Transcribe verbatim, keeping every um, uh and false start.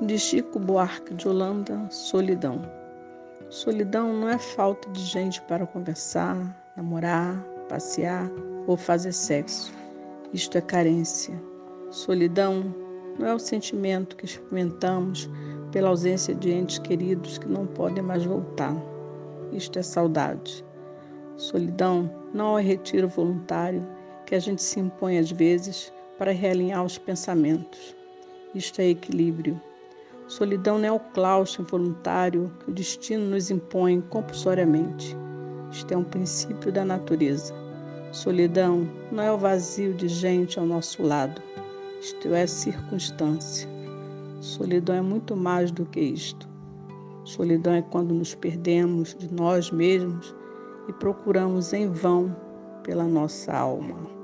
De Chico Buarque de Holanda, Solidão. Solidão não é falta de gente para conversar, namorar, passear ou fazer sexo. Isto é carência. Solidão não é o sentimento que experimentamos pela ausência de entes queridos que não podem mais voltar. Isto é saudade. Solidão não é o retiro voluntário que a gente se impõe às vezes para realinhar os pensamentos. Isto é equilíbrio. Solidão não é o claustro involuntário que o destino nos impõe compulsoriamente. Isto é um princípio da natureza. Solidão não é o vazio de gente ao nosso lado. Isto é circunstância. Solidão é muito mais do que isto. Solidão é quando nos perdemos de nós mesmos e procuramos em vão pela nossa alma.